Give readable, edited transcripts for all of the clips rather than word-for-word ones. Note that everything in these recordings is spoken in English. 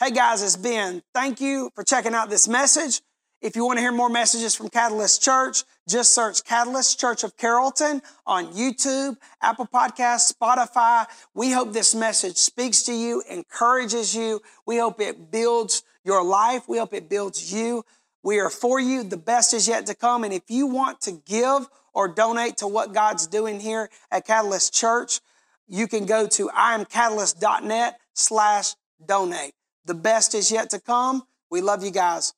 Hey guys, it's Ben. Thank you for checking out this message. If you want to hear more messages from Catalyst Church, just search Catalyst Church of Carrollton on YouTube, Apple Podcasts, Spotify. We hope this message speaks to you, encourages you. We hope it builds your life. We hope it builds you. We are for you. The best is yet to come. And if you want to give or donate to what God's doing here at Catalyst Church, you can go to iamcatalyst.net/donate. The best is yet to come. We love you guys.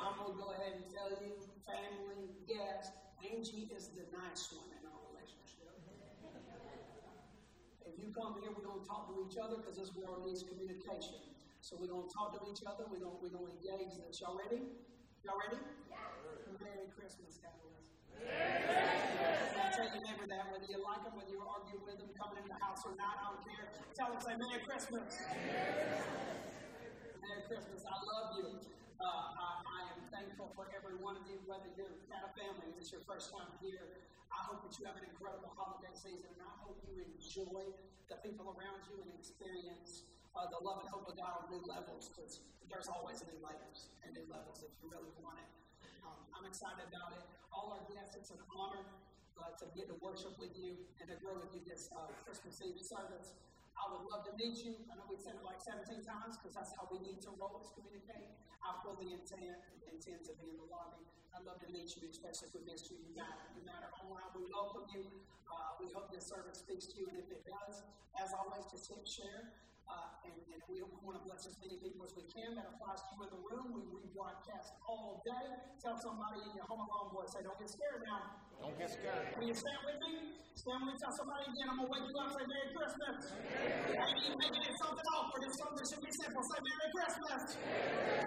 I'm going to go ahead and tell you, family, yes, Angie is the nice one in our relationship. If you come here, we're going to talk to each other because this world needs communication. So we're going to talk to each other. We're going to engage this. Y'all ready? Y'all ready? Yeah. Merry Christmas, Catalyst. Merry Christmas. Tell your neighbor that, whether you like them, whether you argue with them, coming in the house or not, I don't care. Tell them, say, Merry Christmas. Merry Christmas. Merry Christmas. I love you. I am thankful for every one of you, whether you're not a family, it's your first time here. I hope that you have an incredible holiday season, and I hope you enjoy the people around you and experience the love and hope of God on new levels, because there's always new layers and new levels if you really want it. I'm excited about it. All our guests, it's an honor to get to worship with you and to grow with you this Christmas Eve service. I would love to meet you. I know we said it like 17 times because that's how we need to roll to communicate. I fully intend to be in the lobby. I'd love to meet you, especially if we missed you. You matter all around. We welcome you. We hope this service speaks to you. And if it does, as always, just hit share. And we want to bless as many people as we can. That applies to you in the room. We rebroadcast all day. Tell somebody in your home alone voice, say, don't get scared now. Don't get scared. Will you stand with me? Stand with me. Tell somebody again, I'm going to wake you up and say, Merry Christmas. Maybe it's something awkward. It's something that should be simple. Say, Merry Christmas.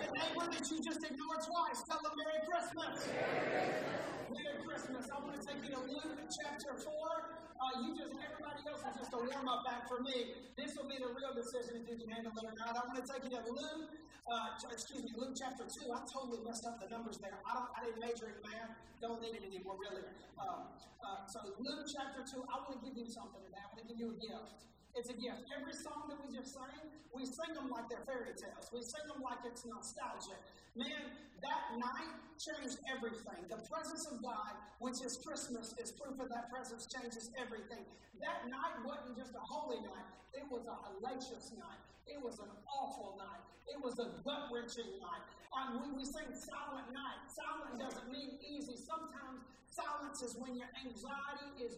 The neighbor that you just ignored twice, tell them, Merry Christmas. Merry Christmas. I want to take you to Luke chapter 4. Everybody else is just a warm-up back for me. This will be the real decision if you can handle it or not. I want to take you to Luke chapter 2. I totally messed up the numbers there. I didn't major in math. Don't need it anymore, really. So Luke chapter 2, I want to give you something today. I want to give you a gift. It's a gift. Every song that we just sang, we sing them like they're fairy tales. We sing them like it's nostalgia. Man, that night changed everything. The presence of God, which is Christmas, is proof of that presence changes everything. That night wasn't just a holy night. It was a hellacious night. It was an awful night. It was a gut-wrenching night. When we sing silent night, silent doesn't mean easy. Sometimes silence is when your anxiety is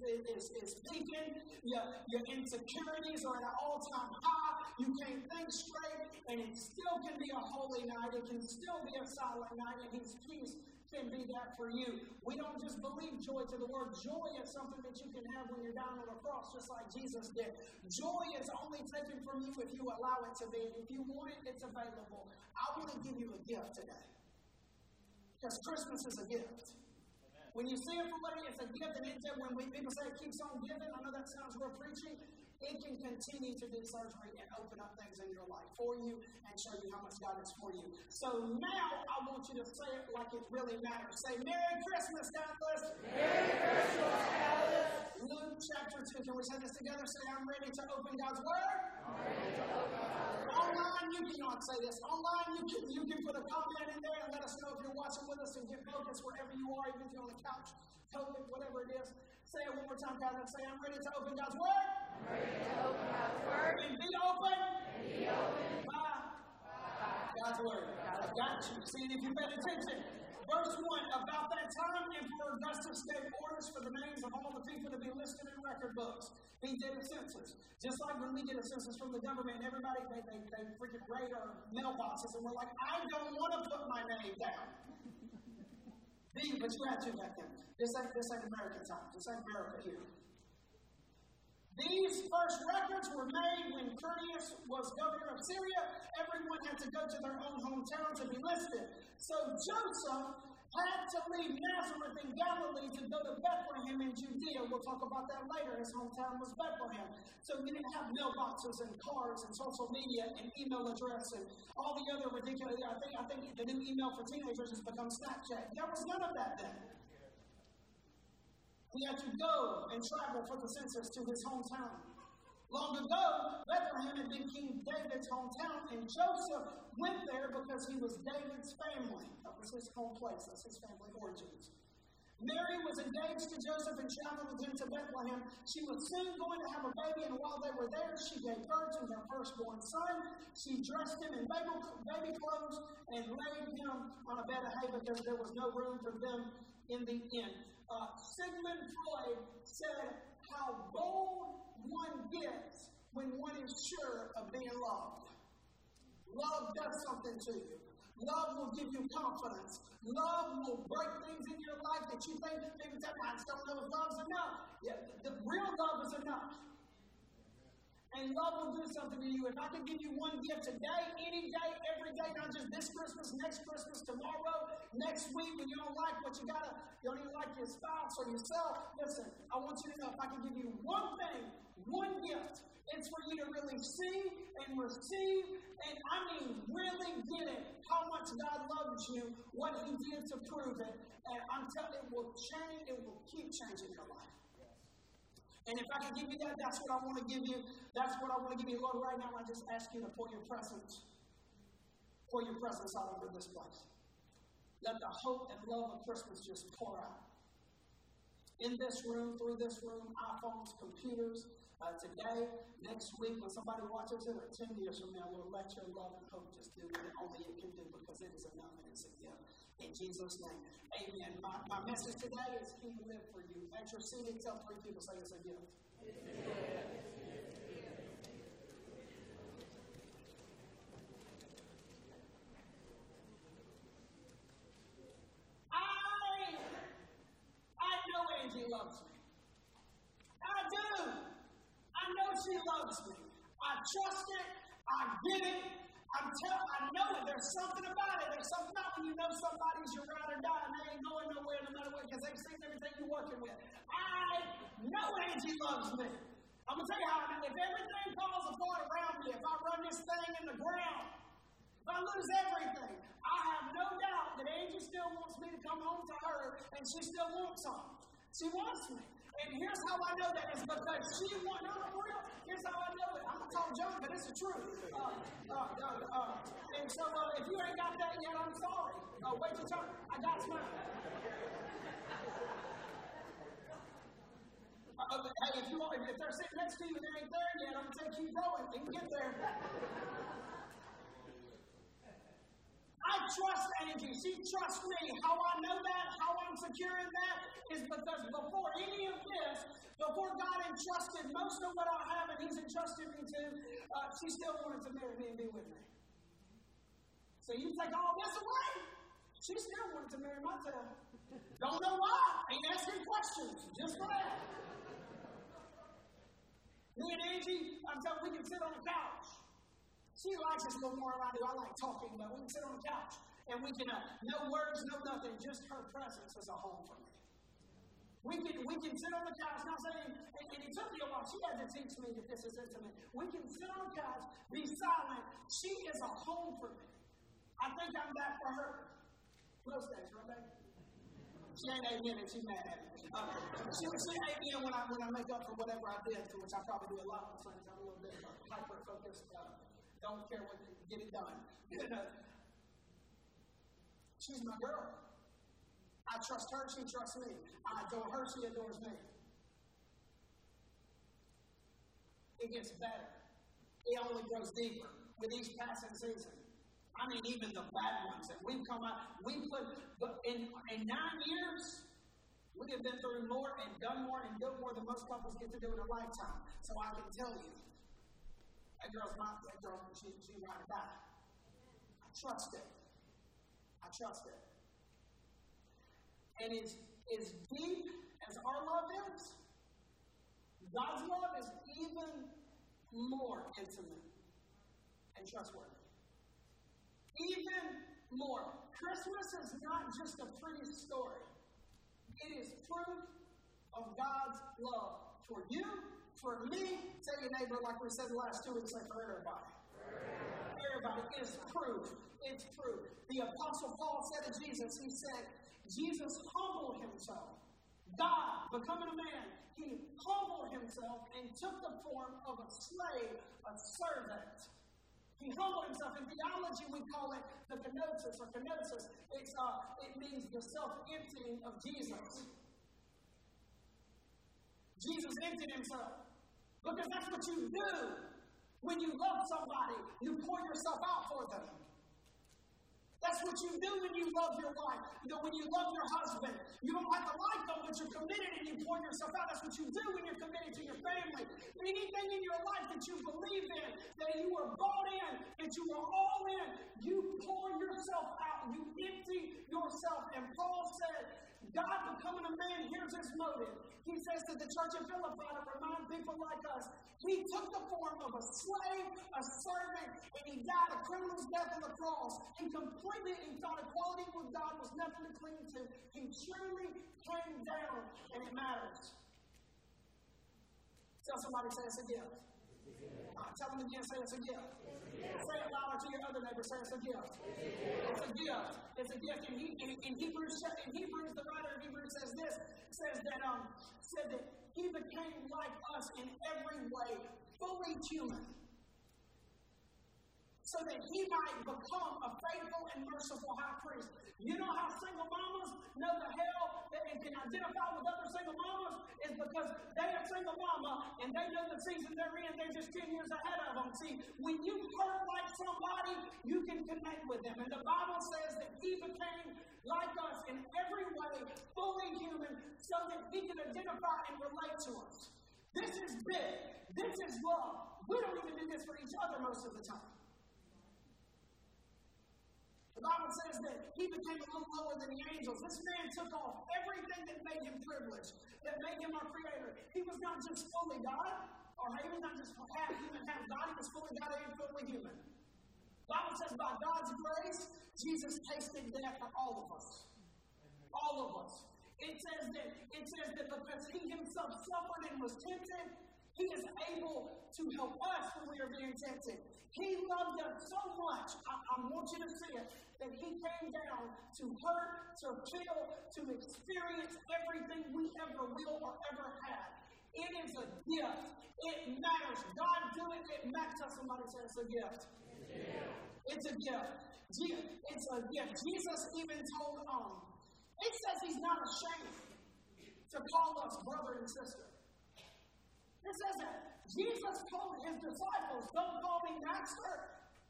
peaking, your insecurities are at an all-time high, you can't think straight, and it still can be a holy night, it can still be a silent night, and His peace can be that for you. We don't just believe joy to the word. Joy is something that you can have when you're down on the cross, just like Jesus did. Joy is only taken from you if you allow it to be, and if you want it, it's available. I want to give you a gift today, because Christmas is a gift. When you see it from somebody, it's a gift, and people say it keeps on giving, I know that sounds real preachy, it can continue to do surgery and open up things in your life for you and show you how much God is for you. So now I want you to say it like it really matters. Say, Merry Christmas, Douglas! Merry Christmas, Douglas! Luke chapter 2, can we say this together? Say, I'm ready to open God's Word. I'm ready to open God's Word. Online, you cannot say this. Online, you can put a comment in there and let us know if you're watching with us and get focused wherever you are, even if you're on the couch, COVID, whatever it is. Say it one more time, guys, and say, I'm ready to open God's Word. I'm ready to open God's Word. And be open. And be open. By God's Word. I got you. See, if you pay attention. Verse 1, about that time, Emperor Augustus gave order numbers for the names of all the people to be listed in record books. He did a census. Just like when we get a census from the government, everybody, they freaking raid our mailboxes, and we're like, I don't want to put my name down. But you had to back then. This ain't American time. This ain't America here. These first records were made when Curtius was governor of Syria. Everyone had to go to their own hometown to be listed. So Joseph had to leave Nazareth in Galilee to go to Bethlehem in Judea. We'll talk about that later. His hometown was Bethlehem. So you didn't have mailboxes and cars and social media and email address and all the other ridiculous. I think the new email for teenagers has become Snapchat. There was none of that then. He had to go and travel for the census to his hometown. Long ago, Bethlehem had been King David's hometown, and Joseph went there because he was David's family. That was his home place. That's his family origins. Mary was engaged to Joseph and traveled with him to Bethlehem. She was soon going to have a baby, and while they were there, she gave birth to her firstborn son. She dressed him in baby clothes and laid him on a bed of hay because there was no room for them in the inn. Sigmund Freud said how bold one gets when one is sure of being loved. Love does something to you. Love will give you confidence. Love will break things in your life that you think things that I don't know if love's enough. Yeah, the real love is enough. And love will do something to you. If I could give you one gift today, any day, every day, not just this Christmas, next Christmas, tomorrow, next week, when you don't like what you got, you don't even like your spouse or yourself, listen, I want you to know if I could give you one thing, one gift, it's for you to really see and receive, and I mean really get it, how much God loves you, what He did to prove it, and I'm telling you, it will change, it will keep changing your life. And if I can give you that, that's what I want to give you. That's what I want to give you. Lord, right now I just ask you to pour your presence. Pour your presence all over this place. Let the hope and love of Christmas just pour out. In this room, through this room, iPhones, computers, today, next week, when somebody watches it, or 10 years from now, Lord, let your love and hope just do what only it can do, because it is enough and it's a gift. In Jesus' name, amen. My message today is He lived for you. At your seat, tell three people, say it's a gift. I know Angie loves me. I do. I know she loves me. I trust it. I get it. I know it. There's something about it. There's something about when you know somebody's your ride or die, and they ain't going nowhere no matter what, because they've seen everything you're working with. I know Angie loves me. I'm going to tell you how I know. If everything falls apart around me, if I run this thing in the ground, if I lose everything, I have no doubt that Angie still wants me to come home to her, and she still wants something. She wants me. And here's how I know that is because she wants me. No, real. Here's how I know it. I'm going to talk junk, but it's the truth. And so if you ain't got that yet, I'm sorry. Wait your turn. I got mine. Hey, if they're sitting next to you and they ain't there yet, I'm going to keep going and get there. I trust Angie. She trusts me. How I know that, how I'm secure in that, is because before any of this, before God entrusted most of what I have and He's entrusted me to, she still wanted to marry me and be with me. So you take all this away. She still wanted to marry my tail. Don't know why. Ain't asking questions. Just for that. Me and Angie, I'm telling you, we can sit on the couch. She likes us a little more than I do. I like talking, but we can sit on the couch and we can, no words, no nothing, just her presence is a home for me. We can sit on the couch, not saying, and it took me a while. She had to teach me that this is intimate. We can sit on the couch, be silent. She is a home for me. I think I'm that for her. Close days, right, baby? She ain't amen and she's mad at me. She amen when I make up for whatever I did, to which I probably do a lot of things. I'm a little bit hyper-focused. Don't care what, get it done. She's my girl. I trust her, she trusts me. I adore her, she adores me. It gets better. It only grows deeper with each passing season. I mean, even the bad ones that we've come out, we put in 9 years, We have been through more and done more and built more than most couples get to do in a lifetime. So I can tell you, that girl's not, that girl, she ride or die. I trust it. I trust it. And as deep as our love is, God's love is even more intimate and trustworthy. Even more. Christmas is not just a pretty story. It is proof of God's love for you, for me. Tell your neighbor, like we said the last 2 weeks, like for everybody. Everybody. It is proof. It's proof. The Apostle Paul said to Jesus, he said, Jesus humbled himself. God, becoming a man, he humbled himself and took the form of a slave, a servant. He humbled himself. In theology, we call it the kenosis or kenosis. It means the self-emptying of Jesus. Jesus emptied himself. Because that's what you do. When you love somebody, you pour yourself out for them. That's what you do when you love your wife. You know, when you love your husband. You don't like a lifeboat, but you're committed and you pour yourself out. That's what you do when you're committed to your family. Anything in your life that you believe in, that you are bought in, that you are all in, you pour yourself out. You empty yourself. And Paul said, God becoming a man, here's his motive. He says to the church in Philippi to remind people like us, he took the form of a slave, a servant, and he died a criminal's death on the cross. He completely, he thought equality with God was nothing to cling to. He truly came down, and it matters. Tell somebody, say it's a gift. Tell them again, say it's a gift. Say it louder to your other neighbor, say it's a gift. It's a gift. It's a gift. In Hebrews, the writer of Hebrews says this, said that he became like us in every way, fully human, so that he might become a faithful and merciful high priest. You know how single mamas know the hell and can identify with other single mamas? Is because they are single mama and they know the season they're in. They're just 10 years ahead of them. See, when you hurt like somebody, you can connect with them. And the Bible says that he became like us in every way, fully human, so that he can identify and relate to us. This is big. This is love. We don't even do this for each other most of the time. The Bible says that he became a little lower than the angels. This man took off everything that made him privileged, that made him our creator. He was not just fully God, or he was not just half human, half God. He was fully God and fully human. The Bible says by God's grace, Jesus tasted death for all of us. All of us. It says that because he himself suffered and was tempted, he is able to help us when we are being tempted. He loved us so much, I want you to see it, that he came down to hurt, to kill, to experience everything we ever will or ever have. It is a gift. It matters. God doing it matters. Somebody says it's a gift. Yeah. It's a gift. It's a gift. Jesus even told it says he's not ashamed to call us brother and sister. It says that Jesus told his disciples, don't call me master,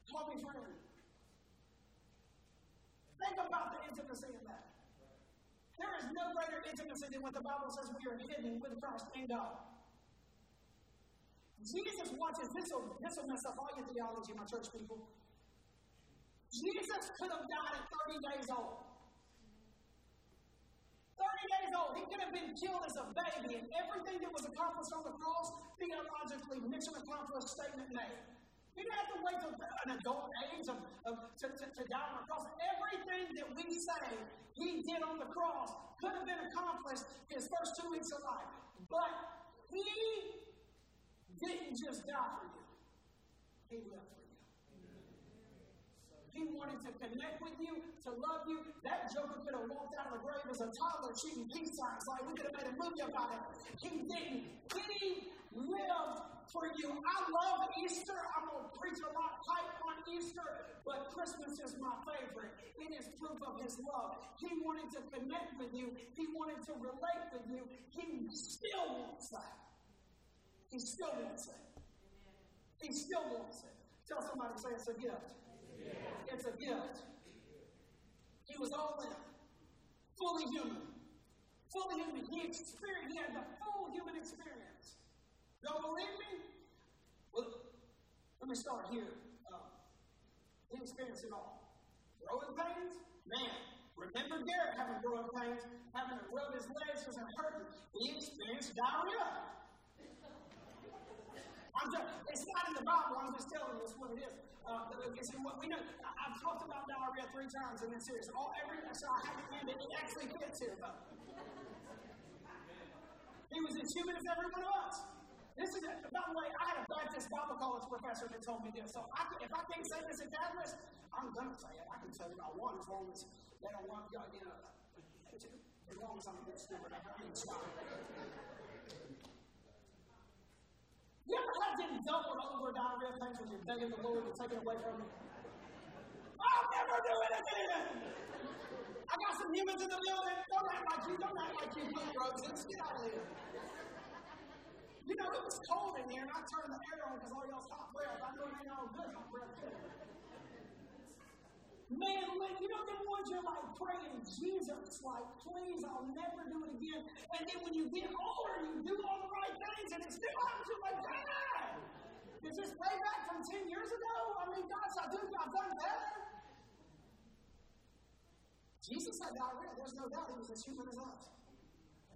call me friend. Think about the intimacy of that. There is no greater intimacy than what the Bible says we are hidden with Christ in God. Jesus watches, this will mess up all your theology, my church people. Jesus could have died at 30 days old. 30 days old, he could have been killed as a baby, and everything that was accomplished on the cross, theologically, mission accomplished, statement made. He didn't have to wait until an adult age to die on the cross. Everything that we say he did on the cross could have been accomplished his first 2 weeks of life. But he didn't just die for you. He lived for you. He wanted to connect with you, to love you. That joker could have walked out of the grave as a toddler shooting peace signs. Like we could have made a movie about it. He didn't. He lived for you. I love Easter. I'm going to preach a lot hype on Easter, but Christmas is my favorite. It is proof of his love. He wanted to connect with you. He wanted to relate with you. He still wants that. He still wants it. He still wants it. Tell somebody, say it's a gift. It's a gift. He was all in, fully human, fully human. He had the full human experience. Don't believe me? Well, let me start here. He experienced it all. Growing pains? Man, remember Derek having growing pains, having to rub his legs because it hurt him. He experienced diarrhea. I'm just, it's not in the Bible, I'm just telling you it's what it is. It's in what we know. I've talked about diarrhea 3 times in this series. So I have to end it. It actually fits here, though. He was as human as every one of us. This is, by the way, I had a Baptist Bible college professor that told me this. So if I can't say this in Catalyst, I'm going to say it. I can tell you about one as long as they don't want you, you know, as long as I'm a good steward. I mean, stop. You ever had to double over diarrhea things when you're begging the Lord to take it away from you? I'll never do it again! I got some humans in the building. Don't act like you put roses. Get out of here. You know, it was cold in here, and I turned the air on because all y'all stopped breath. I know it ain't all good, my breath. Man, you know them ones you're like praying, Jesus, like, please, I'll never do it again. And then when you get older, you do all the right things, and it's still happens. You're like, God, is this payback from 10 years ago? I mean, gosh, I've done better. Jesus had diarrhea. There's no doubt he was as human as us.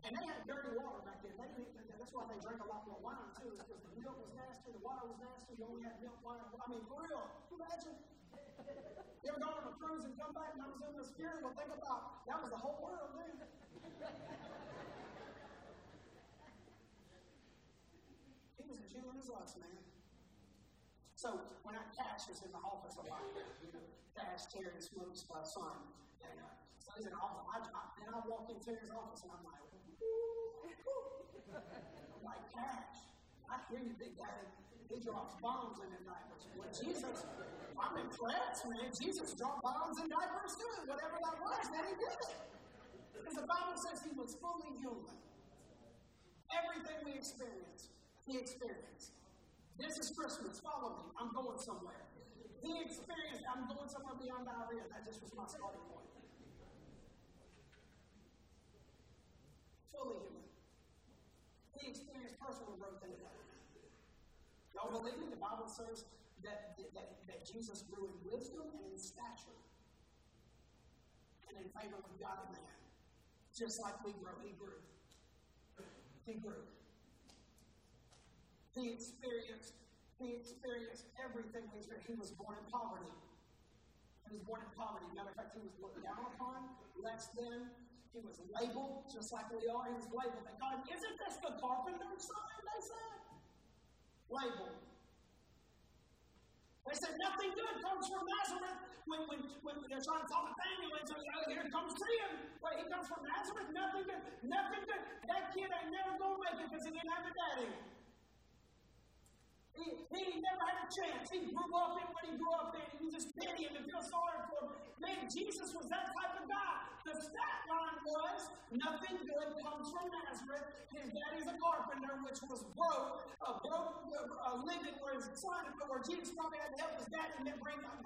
And they had dirty water back then. That's why they drank a lot more wine, too, because the milk was nasty, the water was nasty, you only had milk, wine, I mean, for real. Imagine. You ever gone on a cruise and come back and I was in this spirit? Well, think about that was the whole world, dude. He was a Jew in his life, man. So, when I Cash is in the office a lot, you know, Cash carries smokes by sun. And so he's in the office. I walk into his office and I'm like, I'm like, Cash, I hear you, big daddy. He drops bombs in the diapers. Well, Jesus, I'm impressed, man. Jesus dropped bombs in diapers too. Whatever that was, man, he did it. Because the Bible says he was fully human. Everything we experience, he experienced. This is Christmas. Follow me. I'm going somewhere. He experienced, I'm going somewhere beyond diarrhea. That just was my starting point. Fully human. He experienced personal growth in life. Y'all believe me? The Bible says that Jesus grew in wisdom and in stature and in favor with God and man. Just like we grow, he grew. He grew. He experienced everything we experienced. He was born in poverty. He was born in poverty. Matter of fact, he was looked down upon, less than. He was labeled, just like we are. He was labeled. Like, God, isn't this the carpenter's son? They said. Labeled. They said, nothing good comes from Nazareth. When they're trying to talk to Daniel, and say, oh, here comes Sam. But he comes from Nazareth? Nothing good. That kid ain't never going to make it because he didn't have a daddy. He never had a chance. He grew up in what he grew up in. He just pity him and feel sorry for him. Man, Jesus was that type of guy. The stat line was, nothing good comes from Nazareth. His daddy's a carpenter, which was broke living where his son, where Jesus probably had to help his daddy and then bring home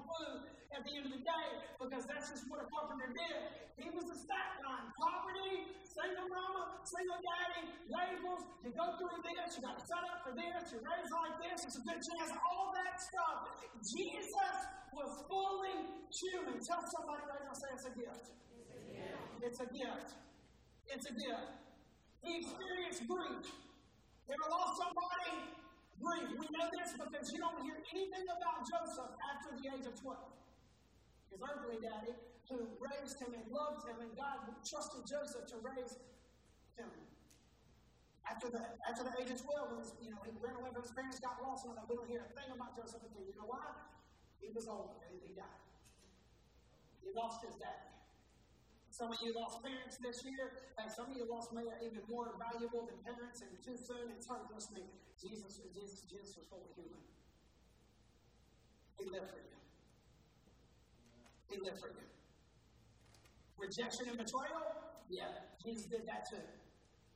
food at the end of the day, because that's just what a carpenter did. He was a stat line. Poverty, single mama, single daddy, labels, you go through this, you got to set up for this. You're raised like this, it's a good chance, all that stuff. Jesus was fully human. Tell somebody right now, say it's a gift. It's a gift. He experienced grief. You ever lost somebody? Grief. We know this because you don't hear anything about Joseph after the age of 12. His earthly daddy, who raised him and loved him, and God trusted Joseph to raise him. After the age of 12, he ran away from his parents, got lost, and we don't hear a thing about Joseph again. You know why? He was old and he died. He lost his dad. Some of you lost parents this year, and some of you lost men even more valuable than parents, and too soon. It's hard to listen to me. Jesus was fully human. He lived for you. He lived for you. Rejection and betrayal? Yeah, Jesus did that too.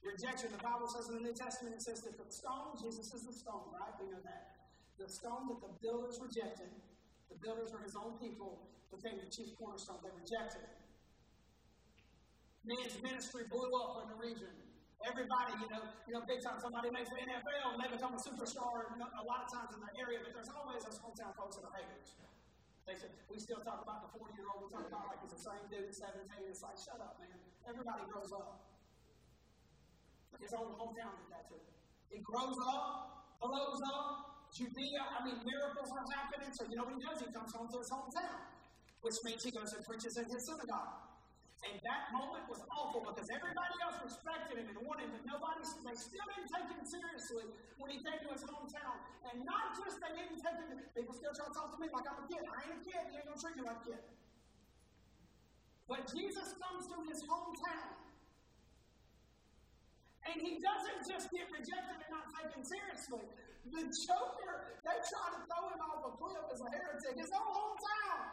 Rejection, the Bible says in the New Testament, it says that the stone, Jesus is the stone, right? We know that. The stone that the builders rejected, the builders were his own people, became the chief cornerstone. They rejected it. man's ministry blew up in the region. Everybody, you know, big time. Somebody makes the NFL and they become a superstar a lot of times in that area, but there's always those hometown folks that are haters. They said, we still talk about the 40-year-old, we talk about like it's the same dude at 17. It's like, shut up, man. Everybody grows up. His own hometown did that too. He grows up, blows up, Judea. I mean, miracles are happening. So you know what he does? He comes home to his hometown, which means he goes and preaches in his synagogue. And that moment was awful because everybody else respected him and wanted him, but they still didn't take him seriously when he came to his hometown. And not just they didn't take him, people still try to talk to me like I'm a kid. I ain't a kid, you ain't gonna treat me like a kid. But Jesus comes to his hometown. And he doesn't just get rejected and not taken seriously. The joker, they try to throw him off a cliff as a heretic. His own hometown.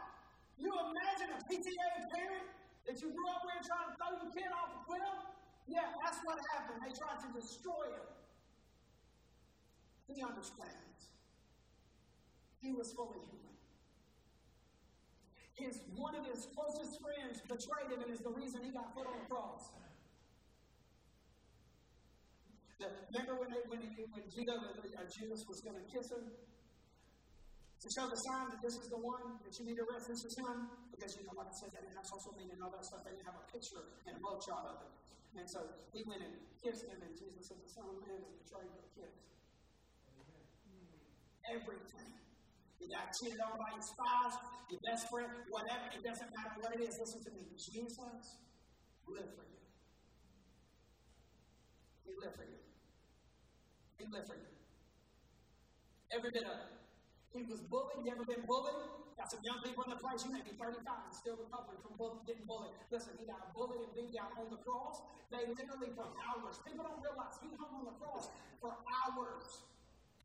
You imagine a PTA parent that you grew up with trying to throw your kid off a cliff? Yeah, that's what happened. They tried to destroy him. He understands. He was fully human. One of his closest friends betrayed him and is the reason he got put on the cross. Remember when Judas was going to kiss him? To show the sign that this is the one that you need to rest, this is him. Because, you know, like I said, they didn't have social media and all that stuff. They didn't have a picture and a mugshot of it. And so he went and kissed him, and Jesus said, the Son of Man is betrayed with a kiss. Everything. You got cheated on by your spouse, your best friend, whatever. It doesn't matter what it is. Listen to me. Jesus lived for you. He lived for you. He lived for you. Every bit of it. He was bullied. You ever been bullied? Got some young people in the place. You may be 35 and still recovering from getting bullied. Listen, he got bullied and beat down on the cross. They literally for hours. People don't realize he hung on the cross for hours.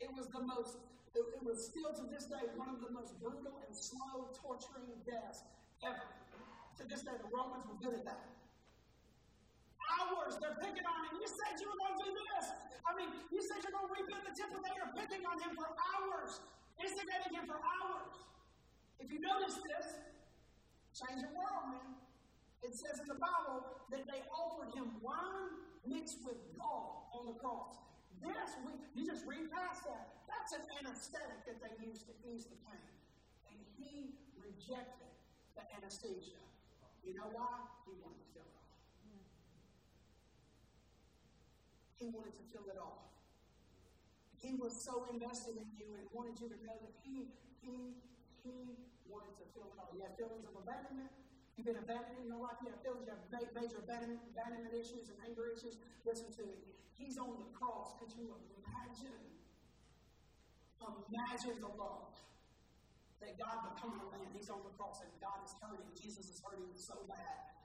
It was the most, it was still to this day one of the most brutal and slow torturing deaths ever. To this day, the Romans were good at that. Hours they're picking on him. You said you were going to do this. I mean, you said you're going to rebuild the temple. They are picking on him for hours, instigating him for hours. If you notice this, change your world, man. It says in the Bible that they offered him wine mixed with gall on the cross. This, you just read past that. That's an anesthetic that they used to ease the pain. And he rejected the anesthesia. You know why? He wanted to kill him. He wanted to kill it all. He was so invested in you and wanted you to know that he wanted to kill it all. You have feelings of abandonment. You've been abandoned in your life. You have feelings. You have major abandonment issues and anger issues. Listen to me. He's on the cross. Could you imagine? Imagine the love that God became a man. He's on the cross and God is hurting. Jesus is hurting so bad.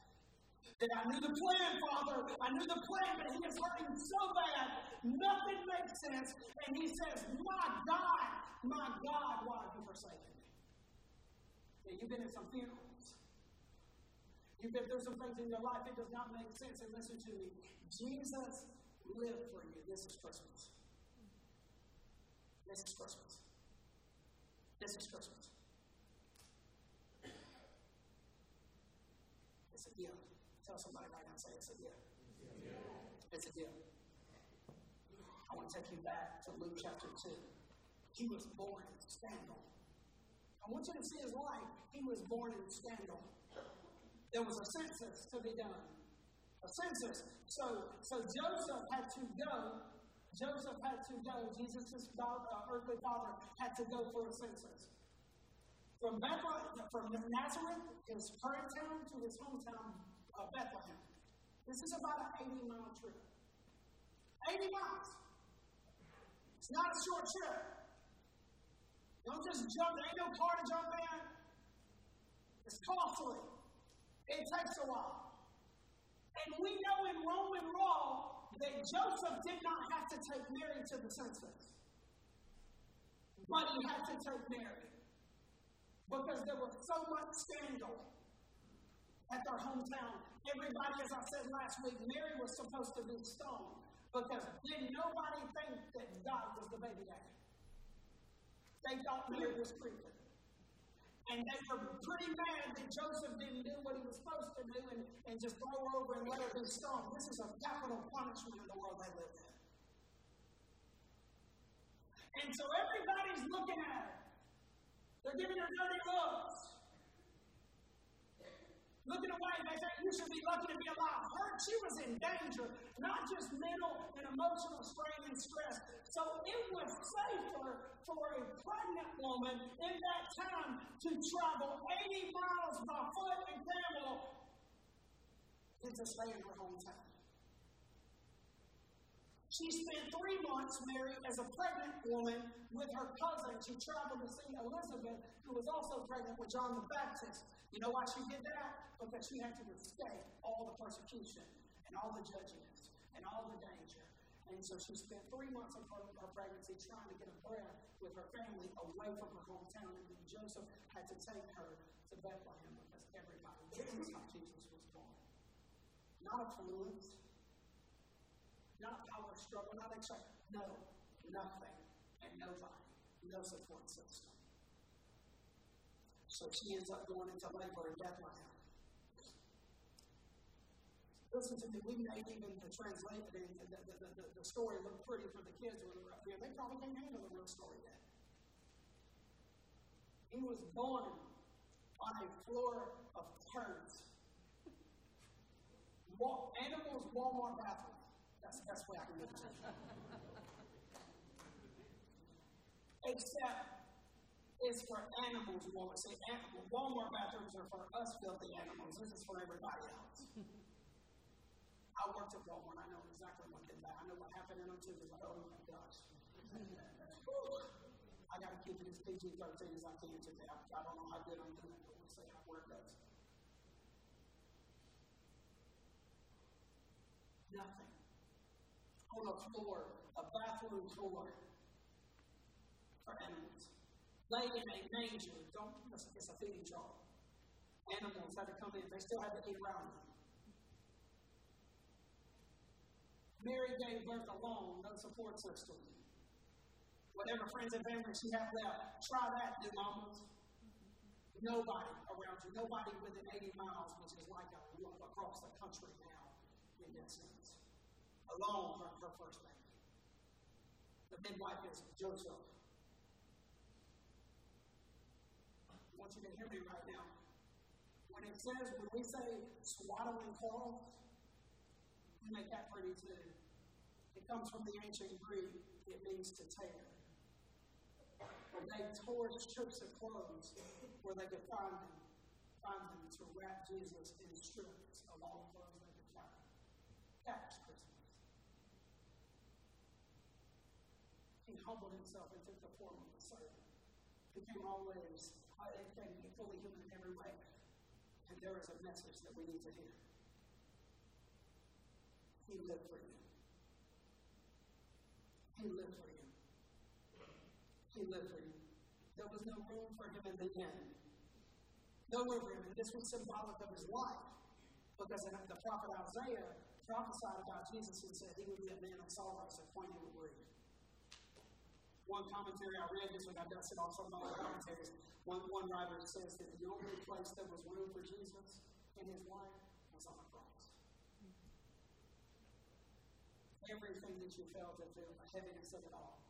That I knew the plan, Father. I knew the plan, but he is hurting so bad. Nothing makes sense. And he says, my God, why have you forsaken me? And you've been in some funerals. You've been through some things in your life. It does not make sense. And listen to me. Jesus lived for you. This is Christmas. This is Christmas. This is Christmas. It's a gift. Tell somebody right now and say, it's a deal. It's a deal. I want to take you back to Luke chapter 2. He was born in scandal. I want you to see his life. He was born in scandal. There was a census to be done. A census. So Joseph had to go. Joseph had to go. Jesus' earthly father had to go for a census. From Nazareth, his current town, to his hometown, Bethlehem. This is about an 80-mile trip. 80 miles. It's not a short trip. Don't just jump. There ain't no car to jump in. It's costly. It takes a while. And we know in Roman law that Joseph did not have to take Mary to the census. But he had to take Mary. Because there was so much scandal at their hometown. Everybody, as I said last week, Mary was supposed to be stoned because didn't nobody think that God was the baby daddy. They thought Mary was creeping. And they were pretty mad that Joseph didn't do what he was supposed to do and just throw over and let her be stoned. This is a capital punishment in the world they lived in. And so everybody's looking at her. They're giving her dirty looks. Looking away, they say, you should be lucky to be alive. Her, she was in danger, not just mental and emotional strain and stress. So it was safer for a pregnant woman in that time to travel 80 miles by foot and camel than to stay in her hometown. She spent 3 months married as a pregnant woman with her cousin. She traveled to see Elizabeth, who was also pregnant with John the Baptist. You know why she did that? Because she had to escape all the persecution and all the judgments and all the danger. And so she spent 3 months of her pregnancy trying to get a breath with her family away from her hometown. And then Joseph had to take her to Bethlehem because everybody knew how Jesus was born. Not a fluence. Not power struggle, not excitement. No, nothing, and nobody, no support system. So she ends up going into labor in Bethlehem. Listen to me, we may even translate it into the story looked pretty for the kids when they were up here. They probably can't handle the real story yet. He was born on a floor of turds. Animals, Walmart bathrooms. That's the best way I can do it. Except it's for animals, we want to say. Walmart bathrooms are for us filthy animals. This is for everybody else. I worked at Walmart. I know exactly what did that. I know what happened in them too. It's like, oh my gosh. I got to keep it as PG-13 as I can today. I don't know how good I'm doing it, but we'll see how it goes. Nothing. On a floor, a bathroom floor for animals. Lay in a manger. It's a feeding trough. Animals had to come in. They still had to eat around them. Mary gave birth alone, no support system. Whatever friends and family she had left, try that, new mamas. Nobody around you. Nobody within 80 miles, which is like a walk across the country now, in that sense. Alone, her first baby. The midwife is Joseph. I want you to hear me right now. When we say swaddling cloth, we make that pretty too. It comes from the ancient Greek. It means to tear. When they tore strips of clothes where they could find them to wrap Jesus in strips of all the clothes they could find. That's Christmas. He humbled himself and took the form of a servant. He became fully human in every way. And there is a message that we need to hear. He lived for you. He lived for you. He lived for you. There was no room for him in the end. No room for him. And this was symbolic of his life. Because the prophet Isaiah prophesied about Jesus and said he would be a man of sorrows and acquainted with grief. One commentary I read this when I dusted off some of my commentaries. One writer says that the only place that was room for Jesus in his life was on the cross. Everything that you felt and feel, the heaviness of it all,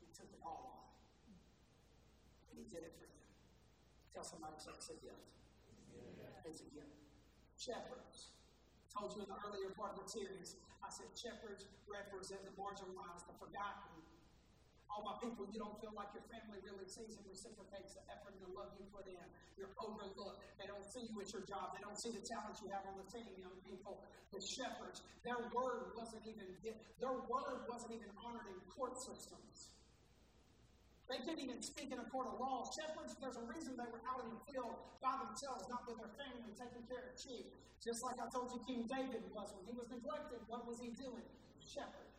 he took it all on. And he did it for you. Tell somebody it's a gift. It's a gift. Shepherds. I told you in the earlier part of the series, I said shepherds represent the marginalized, the forgotten. All my people, you don't feel like your family really sees and reciprocates the effort and the love you put in. You're overlooked. They don't see you at your job. They don't see the talent you have on the team, young people. The shepherds, their word wasn't even honored in court systems. They couldn't even speak in a court of law. Shepherds, there's a reason they were out in the field by themselves, not with their family, taking care of sheep. Just like I told you King David was. When he was neglected, what was he doing? Shepherd.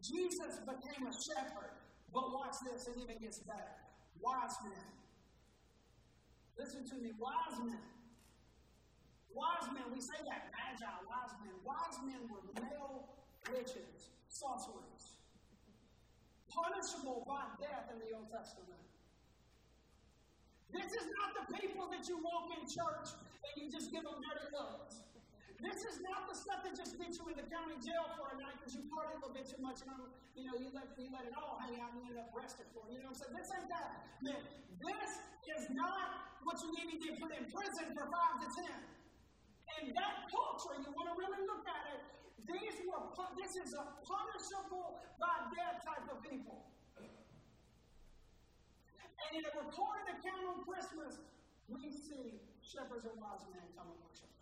Jesus became a shepherd, but watch this, it even gets better. Wise men. Listen to me, wise men. Wise men, we say that, magi, wise men. Wise men were male witches, sorcerers, punishable by death in the Old Testament. This is not the people that you walk in church and you just give them dirty looks. This is not the stuff that just gets you in the county jail for a night because you party a little bit too much and you know you let it all hang out and you end up arrested for it. You know what I'm saying? This ain't that. Man, this is not what you need to get put in prison for 5 to 10. In that culture, you want to really look at it. This is a punishable by death type of people. And in a recorded account on Christmas, we see shepherds and wise men come and worship.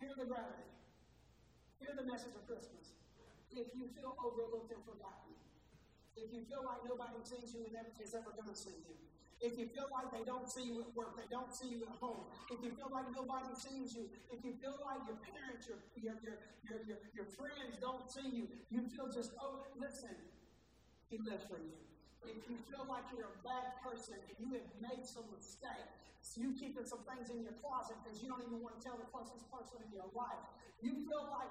Hear the gravity. Hear the message of Christmas. If you feel overlooked and forgotten, if you feel like nobody sees you and nobody's ever going to see you, if you feel like they don't see you at work, they don't see you at home, if you feel like nobody sees you, if you feel like your parents, your friends don't see you, you feel just, oh, listen, he lives for you. If you feel like you're a bad person and you have made some mistake, you keeping some things in your closet because you don't even want to tell the closest person in your life. You feel like,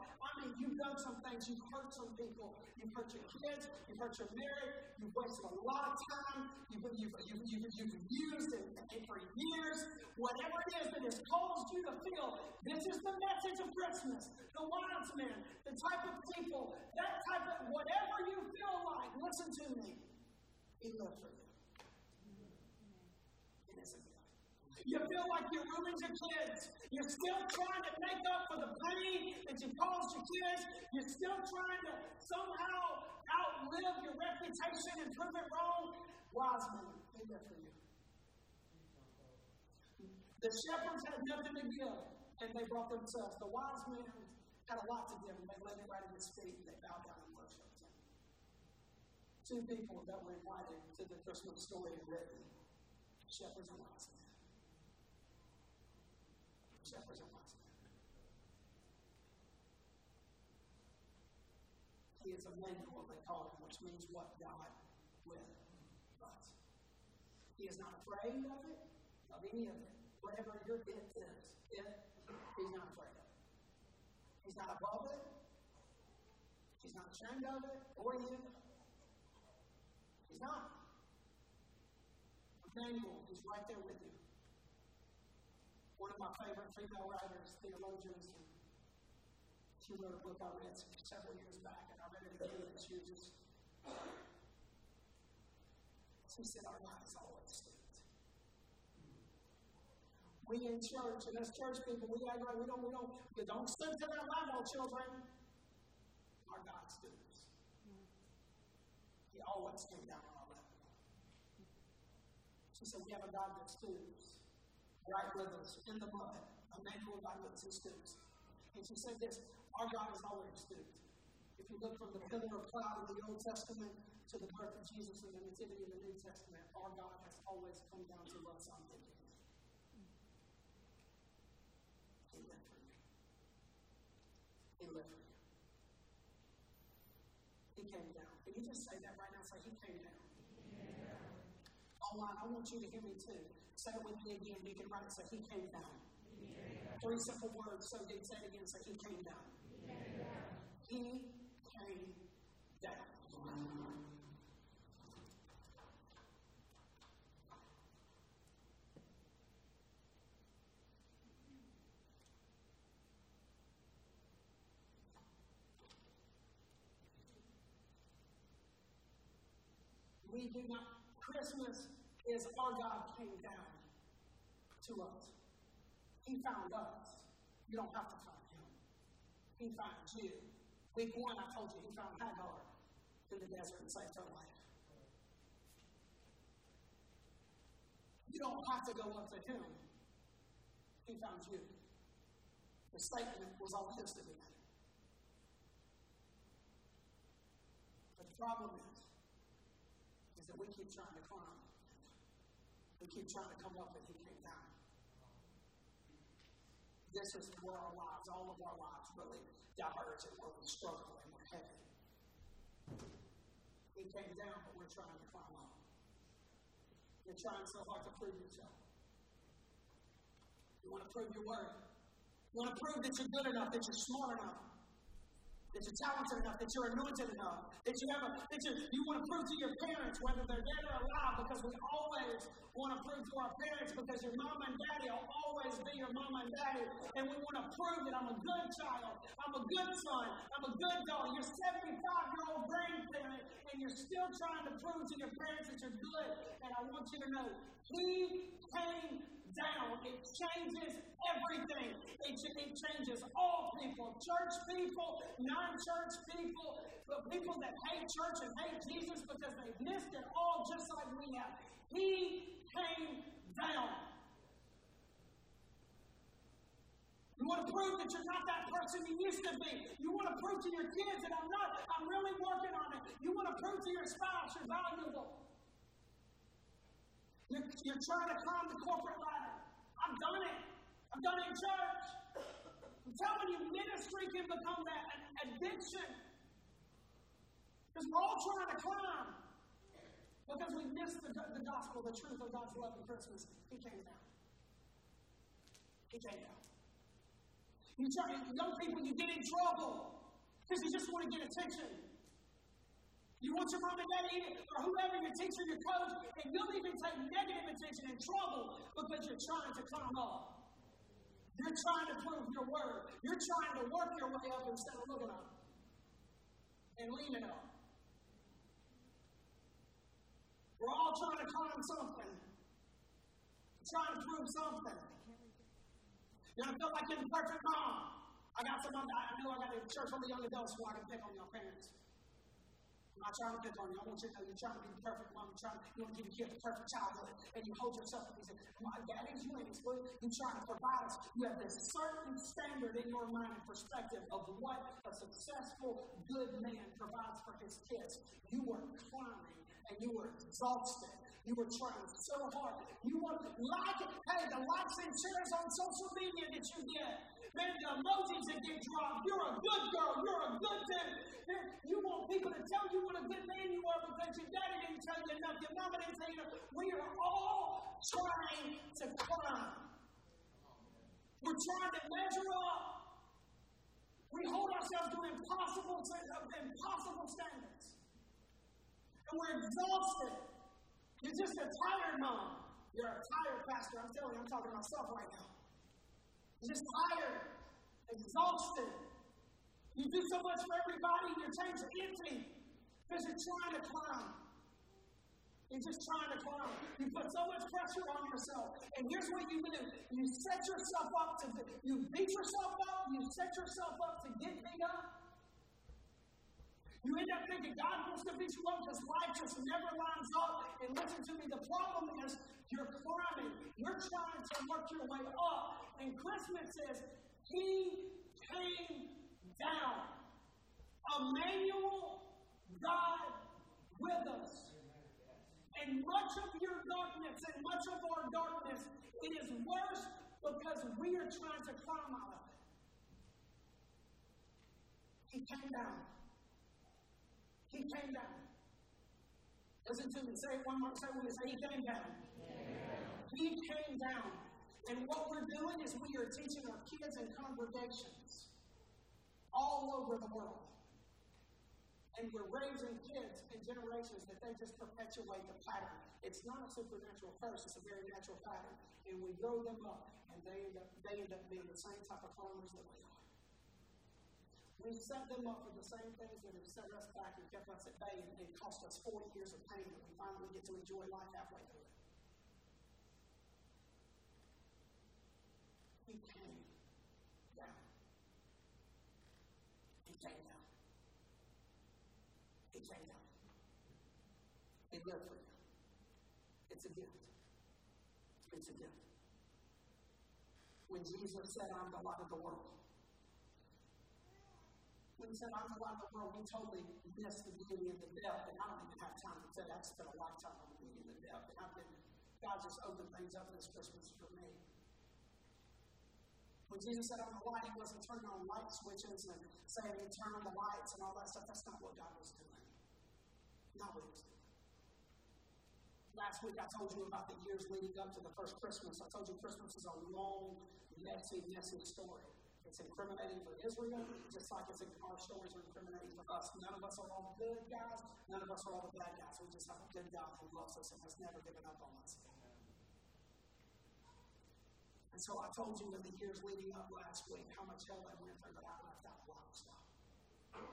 you've done some things. You've hurt some people. You've hurt your kids. You've hurt your marriage. You've wasted a lot of time. You've used it for years. Whatever it is that has caused you to feel, this is the message of Christmas. The wise men, the type of people, that type of whatever you feel like, listen to me. He loves for you. It isn't. You feel like you ruined your kids. You're still trying to make up for the pain that you caused your kids. You're still trying to somehow outlive your reputation and prove it wrong. Wise men, they live for you. The shepherds had nothing to give, and they brought themselves. The wise men had a lot to give, and they led him right at his feet, and they bowed down and worshipped him. Two people that were invited to the Christmas story in Britain, shepherds and wise men. Shepherds and wise men. He is Emmanuel, they call him, which means what God will. But he is not afraid of it, of any of it. Whatever your debt is, he's not afraid of it. He's not above it. He's not ashamed of it or you. He's not. Emmanuel, he's right there with you. One of my favorite female writers, theologians, she wrote a book I read several years back, and I read it again, and she said, our God is always sweet. We in church, and as church people, we act like we don't sin to that level, children. Our God's students. He always came down on our level. She said, we have a God that's students. Right with us, in the mud, Emmanuel right with us, his students. And she said this, our God is always student. If you look from the pillar of cloud in the Old Testament to the birth of Jesus and the nativity of the New Testament, our God has always come down to us on the day. He lived for you. He lived for you. He came down. Can you just say that right now? Say, like he came down. Online, I want you to hear me too. Say it with me again. You can write it. Say, he came down. Three simple words. So you can say it again. Say, he came down. He came down. We do not. Christmas is our God came down to us. He found us. You don't have to find him. He found you. Week one, I told you, he found Hagar in the desert and saved her life. You don't have to go up to him. He found you. The statement was all his to be made. But the problem is that we keep trying to climb. We keep trying to come up and he came down. This is where our lives, all of our lives really diverge and where we struggle and we're heavy. He came down, but we're trying to climb up. You're trying so hard to prove yourself. You want to prove your worth. You want to prove that you're good enough, that you're smart enough. that you're talented enough, that you're anointed enough, that you want to prove to your parents whether they're dead or alive, because we always want to prove to our parents, because your mama and daddy will always be your mama and daddy, and we want to prove that I'm a good child, I'm a good son, I'm a good daughter. You're 75-year-old grandparent, and you're still trying to prove to your parents that you're good, and I want you to know, he came down. It changes everything. It changes all people, church people, non-church people, but people that hate church and hate Jesus because they've missed it all just like we have. He came down. You want to prove that you're not that person you used to be. You want to prove to your kids that I'm really working on it. You want to prove to your spouse you're valuable. You're trying to climb the corporate ladder. I've done it. I've done it in church. I'm telling you, ministry can become that addiction. Because we're all trying to climb. Because we missed the gospel, the truth of God's love at Christmas. He came down. He came down. You try, young people, you get in trouble. Because you just want to get attention. You want your mom and dad or whoever your teacher, your coach, and you'll even take negative attention and trouble because you're trying to climb up. You're trying to prove your word. You're trying to work your way up instead of looking up and leaning up. We're all trying to climb something, trying to prove something. You don't feel like you're the perfect mom. I know I got a church on the young adults where I can pick on your parents. I'm not trying to pick on you. I want you to know you're trying to be the perfect mom. You want to give your kid the perfect childhood. And you hold yourself up and say, my daddy's wings, but you're trying to provide us. You have this certain standard in your mind and perspective of what a successful, good man provides for his kids. You were climbing and you were exhausted. You were trying so hard. You were like, hey, the likes and shares on social media that you get. Man, the emojis that get dropped. You're a good girl. You're a good man. You want people to tell you what a good man you are because your daddy didn't tell you enough. Your mama didn't tell you enough. We are all trying to climb. We're trying to measure up. We hold ourselves to impossible standards. And we're exhausted. You're just a tired mom. You're a tired pastor. I'm telling you, I'm talking to myself right now. Just tired, exhausted. You do so much for everybody, and your tanks are empty because you're trying to climb. You're just trying to climb. You put so much pressure on yourself, and here's what you do: you set yourself up you beat yourself up. You set yourself up to get beat up. You end up thinking God wants to beat you up because life just never lines up. And listen to me, the problem is you're climbing. You're trying to work your way up. And Christmas says, He came down. Emmanuel, God with us. And much of your darkness and much of our darkness, it is worse because we are trying to climb out of it. He came down. He came down. Listen to me. Say it one more time with me. Say, He came down. Yeah. He came down. And what we're doing is we are teaching our kids and congregations all over the world. And we're raising kids and generations that they just perpetuate the pattern. It's not a supernatural curse. It's a very natural pattern. And we grow them up, and they end up being the same type of farmers that we are. We set them up for the same things that have set us back and kept us at bay, and it cost us 40 years of pain, and we finally get to enjoy life halfway through it. He came down. He came down. He came down. He lived for you. It's a gift. It's a gift. When Jesus said, I'm the light of the world, when he said, I'm the light of the world, we totally missed the beauty and the depth, and I don't even have time to tell you. I've spent a lifetime on the beauty and the depth, and God just opened things up this Christmas for me. When Jesus said, I'm the light, he wasn't turning on light switches and saying, turn on the lights and all that stuff. That's not what God was doing. Not what he was doing. Last week, I told you about the years leading up to the first Christmas. I told you Christmas is a long, messy story. It's incriminating for Israel, just like our stories are incriminating for us. None of us are all good guys. None of us are all the bad guys. We just have a good God who loves us and has never given up on us. And so I told you in the years leading up last week how much hell I went through, but I left out lifestyle. I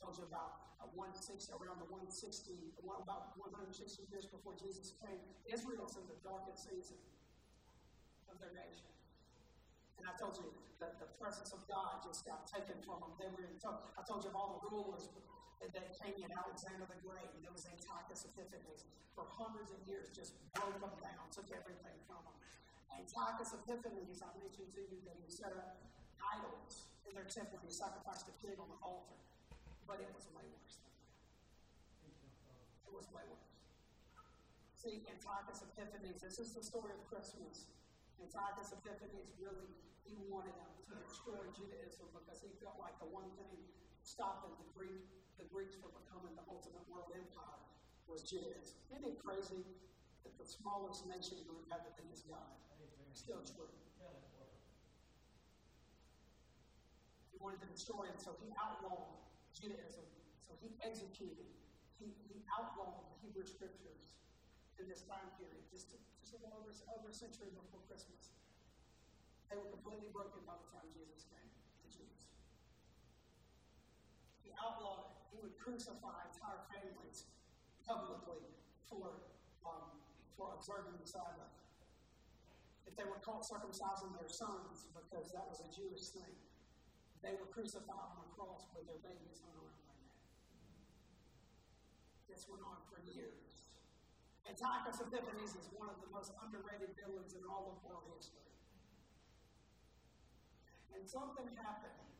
told you about about 160 years before Jesus came, Israel's in the darkest season of their nation. And I told you that the presence of God just got taken from them. They were in trouble. I told you of all the rulers that came in, Alexander the Great, and those Antiochus Epiphanes, for hundreds of years just broke them down, took everything from them. Antiochus Epiphanes, I mentioned to you that he set up idols in their temple and he sacrificed a pig on the altar. But it was way worse than that. It was way worse. See, Antiochus Epiphanes, this is the story of Christmas. Antiochus Epiphanes really, he wanted to destroy Judaism because he felt like the one thing stopping the Greeks from becoming the ultimate world empire was Judaism. Isn't it crazy that the smallest nation group had the biggest God? Still true. He wanted to destroy it, so he outlawed Judaism. So he executed. He outlawed the Hebrew scriptures in this time period, just over a century before Christmas. They were completely broken by the time Jesus came, the Jews. He outlawed it. He would crucify entire families publicly for observing the Sabbath. If they were caught circumcising their sons, because that was a Jewish thing, they were crucified on a cross with their babies hung around like that. This went on for years. Antiochus Epiphanes is one of the most underrated villains in all of world history. And something happened.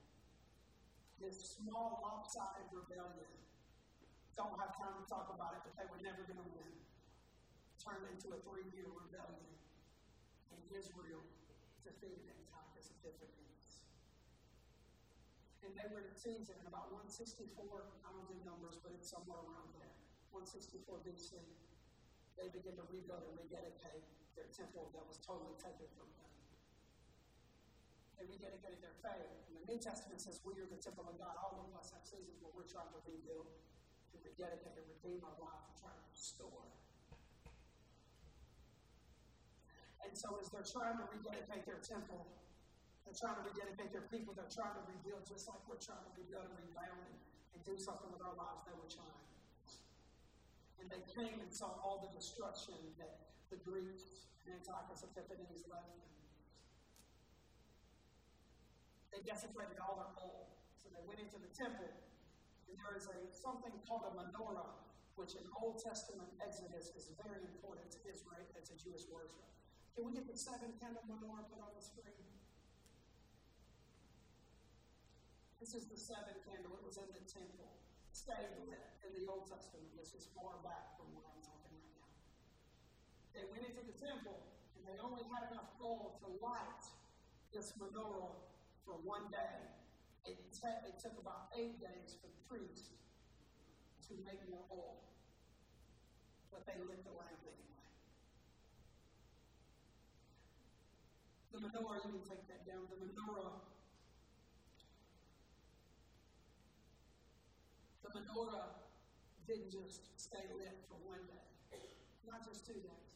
This small, lopsided rebellion, don't have time to talk about it, but they were never going to win, turned into a 3-year rebellion. And Israel defeated Antiochus Epiphanes. And they were in a season in about 164, I don't do numbers, but it's somewhere around there, 164 BC. They began to rebuild and rededicate their temple that was totally taken from them. They rededicated their faith. And the New Testament says we are the temple of God. All of us have seasons where we're trying to rebuild and rededicate and redeem our life and try to restore. And so as they're trying to rededicate their temple, they're trying to rededicate their people, they're trying to rebuild just like we're trying to rebuild and rebound and do something with our lives. They were trying. And they came and saw all the destruction that the Greeks and Antiochus Epiphanes left them. They desecrated all their oil. So they went into the temple, and there is something called a menorah, which in Old Testament Exodus is very important to Israel and to Jewish worship. Can we get the 7-candle menorah put on the screen? This is the 7-candle. It was in the temple. Stayed lit in the Old Testament, which is far back from what I'm talking right now. They went into the temple, and they only had enough oil to light this menorah for one day. It took about 8 days for the priest to make more oil. But they lit the lamp anyway. The menorah, you can take that down. The menorah didn't just stay lit for one day, not just 2 days.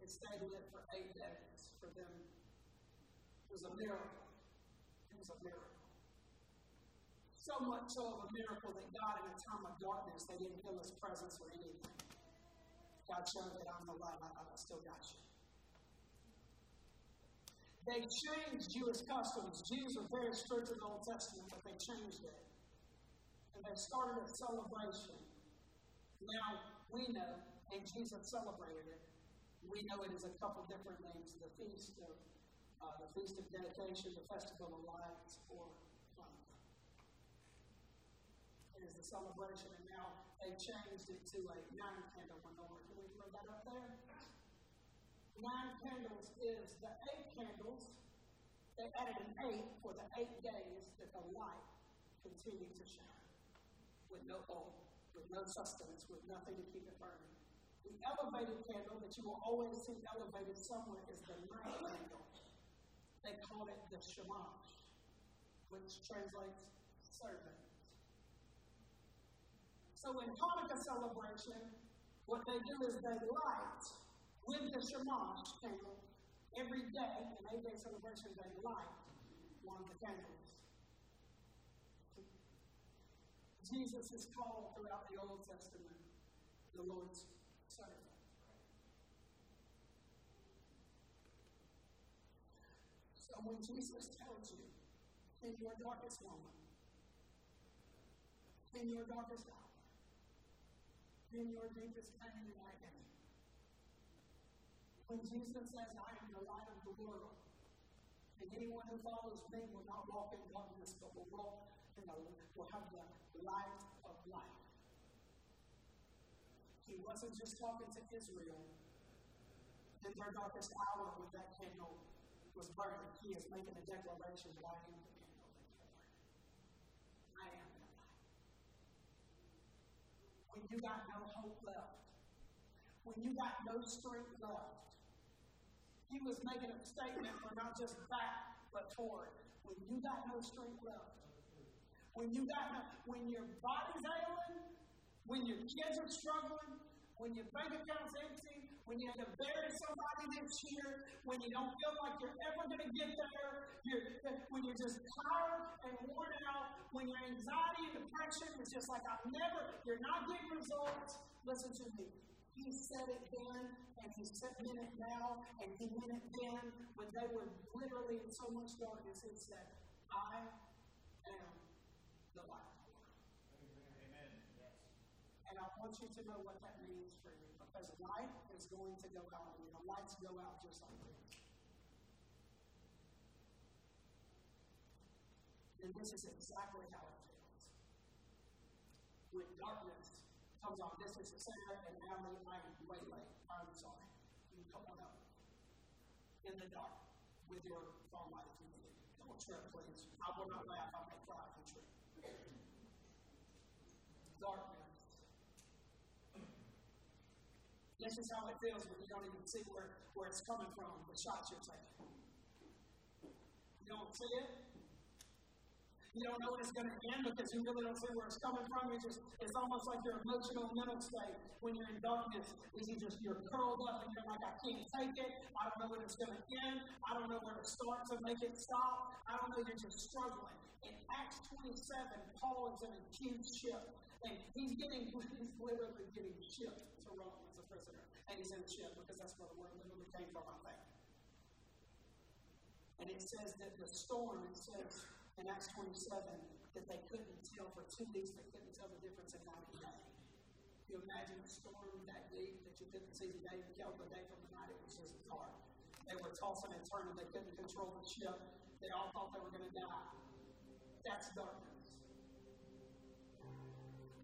It stayed lit for 8 days for them. It was a miracle. It was a miracle. So much so of a miracle that God, in a time of darkness, they didn't feel His presence or anything. God showed that I'm the light, I still got you. They changed Jewish customs. Jews were very strict in the Old Testament, but they changed it. And they started a celebration. Now, we know, and Jesus celebrated it, we know it is a couple different names, the Feast of Dedication, the Festival of Lights, or Hanukkah. It is a celebration, and now they changed it to a 9-candle menorah. Can we throw that up there? 9 candles is the 8 candles. They added an 8 for the 8 days that the light continued to shine, with no oil, with no sustenance, with nothing to keep it burning. The elevated candle that you will always see elevated somewhere is the night candle. They called it the shamash, which translates servant. So in Hanukkah celebration, what they do is they light with the shamash candle every day, and every celebration they light one of the candles. Jesus is called throughout the Old Testament the Lord's servant. So when Jesus tells you, in your darkest moment, in your darkest hour, in your deepest pain and agony, when Jesus says, I am the light of the world, and anyone who follows me will not walk in darkness, but will walk in the will have the light of life. He wasn't just talking to Israel in their darkest hour when that candle was burning. He is making a declaration why he was the candle that kept burning. I am the light. When you got no hope left, when you got no strength left, he was making a statement for not just back, but forward. When you got no strength left, when you got no, when your body's ailing, when your kids are struggling, when your bank account's empty, when you have to bury somebody this year, when you don't feel like you're ever going to get there, when you're just tired and worn out, when your anxiety and depression is just like, you're not getting results, listen to me. He said it then, and he said it now, and he meant it then, when they were literally in so much darkness. He said, I am the light. Amen. Yes. And I want you to know what that means for you, because light is going to go out, and the lights go out just like this. And this is exactly how it feels. When darkness comes on, this is the center and alley. I'm sorry. You come on up in the dark with your phone light. Don't trip, please. I will not laugh. I may cry if you trip. Darkness. This is how it feels when you don't even see where it's coming from, the shots you're taking. You don't see it. You don't know when it's going to end because you really don't see where it's coming from. It's almost like your emotional mental state when you're in darkness. You're curled up and you're like, I can't take it. I don't know when it's going to end. I don't know where to start to make it stop. I don't know. You're just struggling. In Acts 27, Paul is in a huge ship. And he's literally getting shipped to Rome as a prisoner. And he's in a ship because that's where the word literally came from, I think. And it says that the storm, in Acts 27, that they couldn't tell for 2 weeks, they couldn't tell the difference in night and day. You imagine a storm that deep that you couldn't see the day, tell the day from the night, it was just dark. They were tossing and turning, they couldn't control the ship. They all thought they were going to die. That's darkness.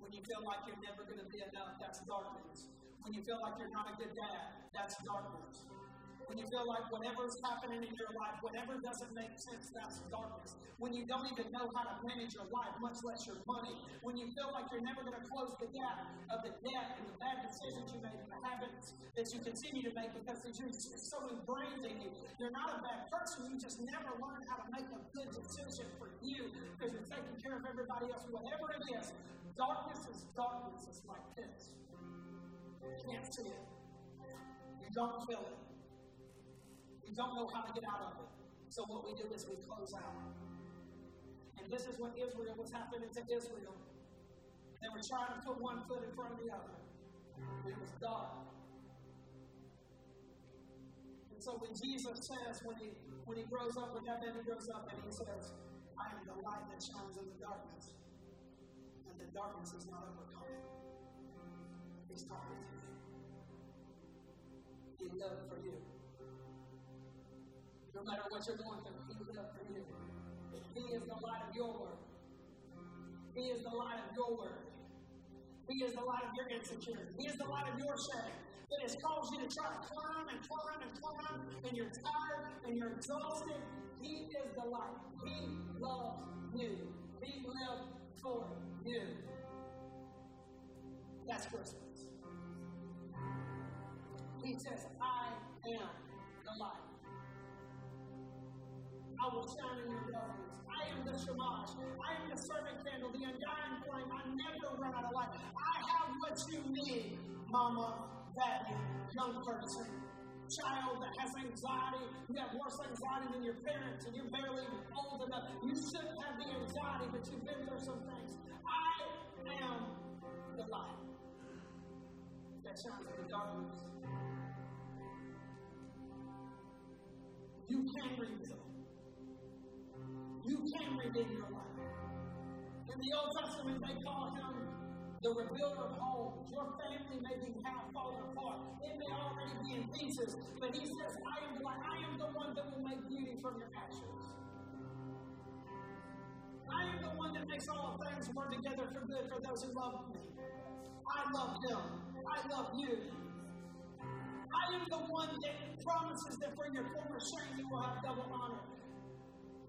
When you feel like you're never going to be enough, that's darkness. When you feel like you're not a good dad, that's darkness. When you feel like whatever's happening in your life, whatever doesn't make sense, that's darkness. When you don't even know how to manage your life, much less your money. When you feel like you're never going to close the gap of the debt and the bad decisions you made and the habits that you continue to make because it's so ingrained in you. You're not a bad person. You just never learn how to make a good decision for you because you're taking care of everybody else. Whatever it is, darkness is like this. You can't see it. You don't feel it. We don't know how to get out of it. So what we do is we close out. And this is what's happening to Israel. They were trying to put one foot in front of the other. It was dark. And so when Jesus says, when he grows up, when that baby grows up, and he says, I am the light that shines in the darkness. And the darkness is not overcome. He's talking to you. He lived for you. No matter what you're going through, he is up for you. He is the light of your world. He is the light of your world. He is the light of your insecurity. He is the light of your shame. That has caused you to try to climb, and you're tired, and you're exhausted. He is the light. He loves you. He lived for you. That's Christmas. He says, I am the light. I will shine in your darkness. I am the shamash. I am the servant candle, the undying flame. I never run out of light. I have what you need, mama, that young person, child that has anxiety. You have worse anxiety than your parents, and you're barely old enough. You shouldn't have the anxiety, but you've been through some things. I am the light that shines in the darkness. You can rebuild. You can redeem your life. In the Old Testament, they call him the rebuilder of homes. Your family may be half fallen apart. It may already be in pieces, but he says, I am the light. I am the one that will make beauty from your ashes. I am the one that makes all things work together for good for those who love me. I love them. I love you. I am the one that promises that for your former shame you will have double honor.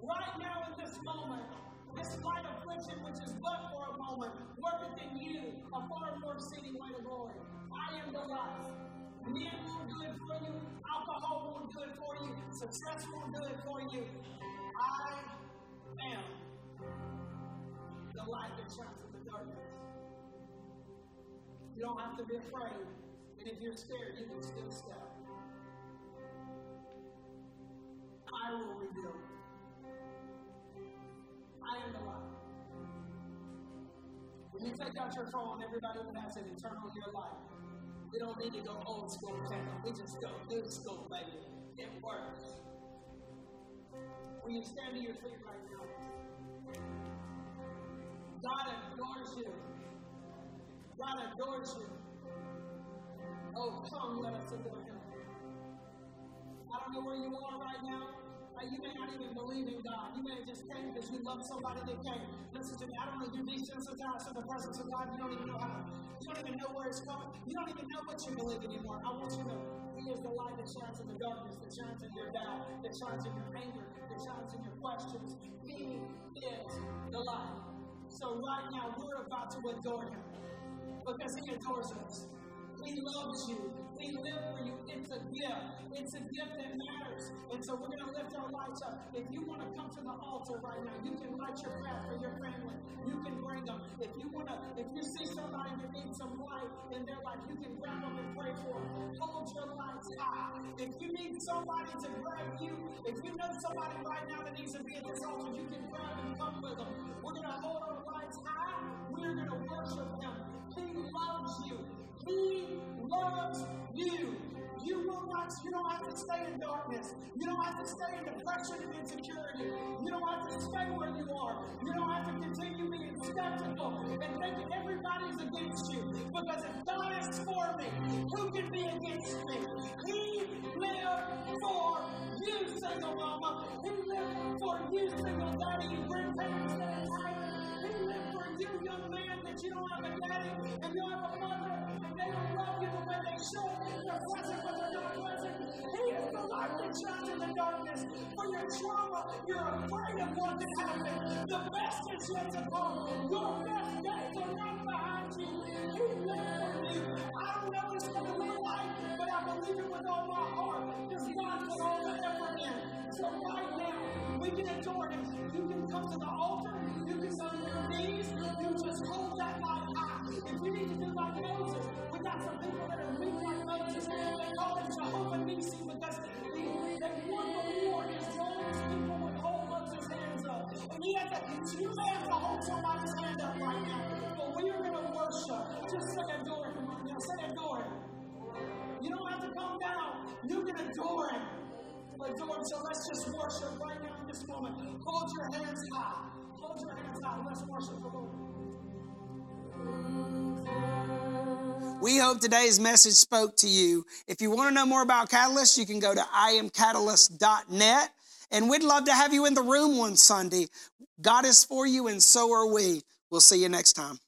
Right now in this moment, this light affliction, which is but for a moment, worketh in you a far more exceeding weight of glory. I am the light. Men will do it for you. Alcohol will do it for you. Success will do it for you. I am the light that shines in the darkness. You don't have to be afraid. And if you're scared, you can still step. I will rebuild. I am the light. When you take out your phone, everybody who has it, turn on your light. We don't need to go old school channel. We just go new school, baby. It works. When you stand to your feet right now, God adores you. God adores you. Oh, come, let us adore him. I don't know where you are right now. You may not even believe in God. You may have just came because you love somebody that came. Listen to me. I don't know. You're desensitized to the presence of God. You don't even know how. You don't even know where it's coming. You don't even know what you believe anymore. I want you to know he is the light that shines in the darkness, that shines in your doubt, that shines in your anger, that shines in your questions. He is the light. So right now, we're about to adore him because he adores us. He loves you. He lived for you. It's a gift. It's a gift that matters. And so we're going to lift our lights up. If you want to come to the altar right now, you can light your path for your family. You can bring them. If you see somebody that needs some light in their life, you can grab them and pray for them. Hold your lights high. If you need somebody to grab you, if you know somebody right now that needs to be at this altar, you can grab and come with them. We're going to hold our lights high. We're going to worship him. He loves you. He loves you. You don't have to stay in darkness. You don't have to stay in depression and insecurity. You don't have to stay where you are. You don't have to continue being skeptical and thinking everybody is against you. Because if God is for me, who can be against me? He lived for you, single mama. He lived for you, single daddy. You bring parents that are tired. He lived for you, young man, that you don't have a daddy and you have a mother. They don't love you the way they should. They're pleasant, but they're not pleasant. He is the light that shines in the darkness. For your trauma, you're afraid of what can happen. The best is yet to come. Your best days are not behind you. He lives for you. I don't know this going to look like, but I believe it with all my heart. Because God will hold the effort in. So right now, we can adore him. You can come to the altar. You can sit on your knees. You just hold that light high. If you need to do like Moses, we got some people that are weak like Moses. They call him Jehovah Nisi because they won the war as long as people would hold Moses' hands up. And you may have to hold somebody's hand up right now. But we are going to worship. Just say adore him right now. Say adore him. You don't have to come down. You can adore him. Adore him. So let's just worship right now in this moment. Hold your hands high. Hold your hands high. Let's worship the Lord. We hope today's message spoke to you. If you want to know more about Catalyst, you can go to iamcatalyst.net. And we'd love to have you in the room one Sunday. God is for you, and so are we. We'll see you next time.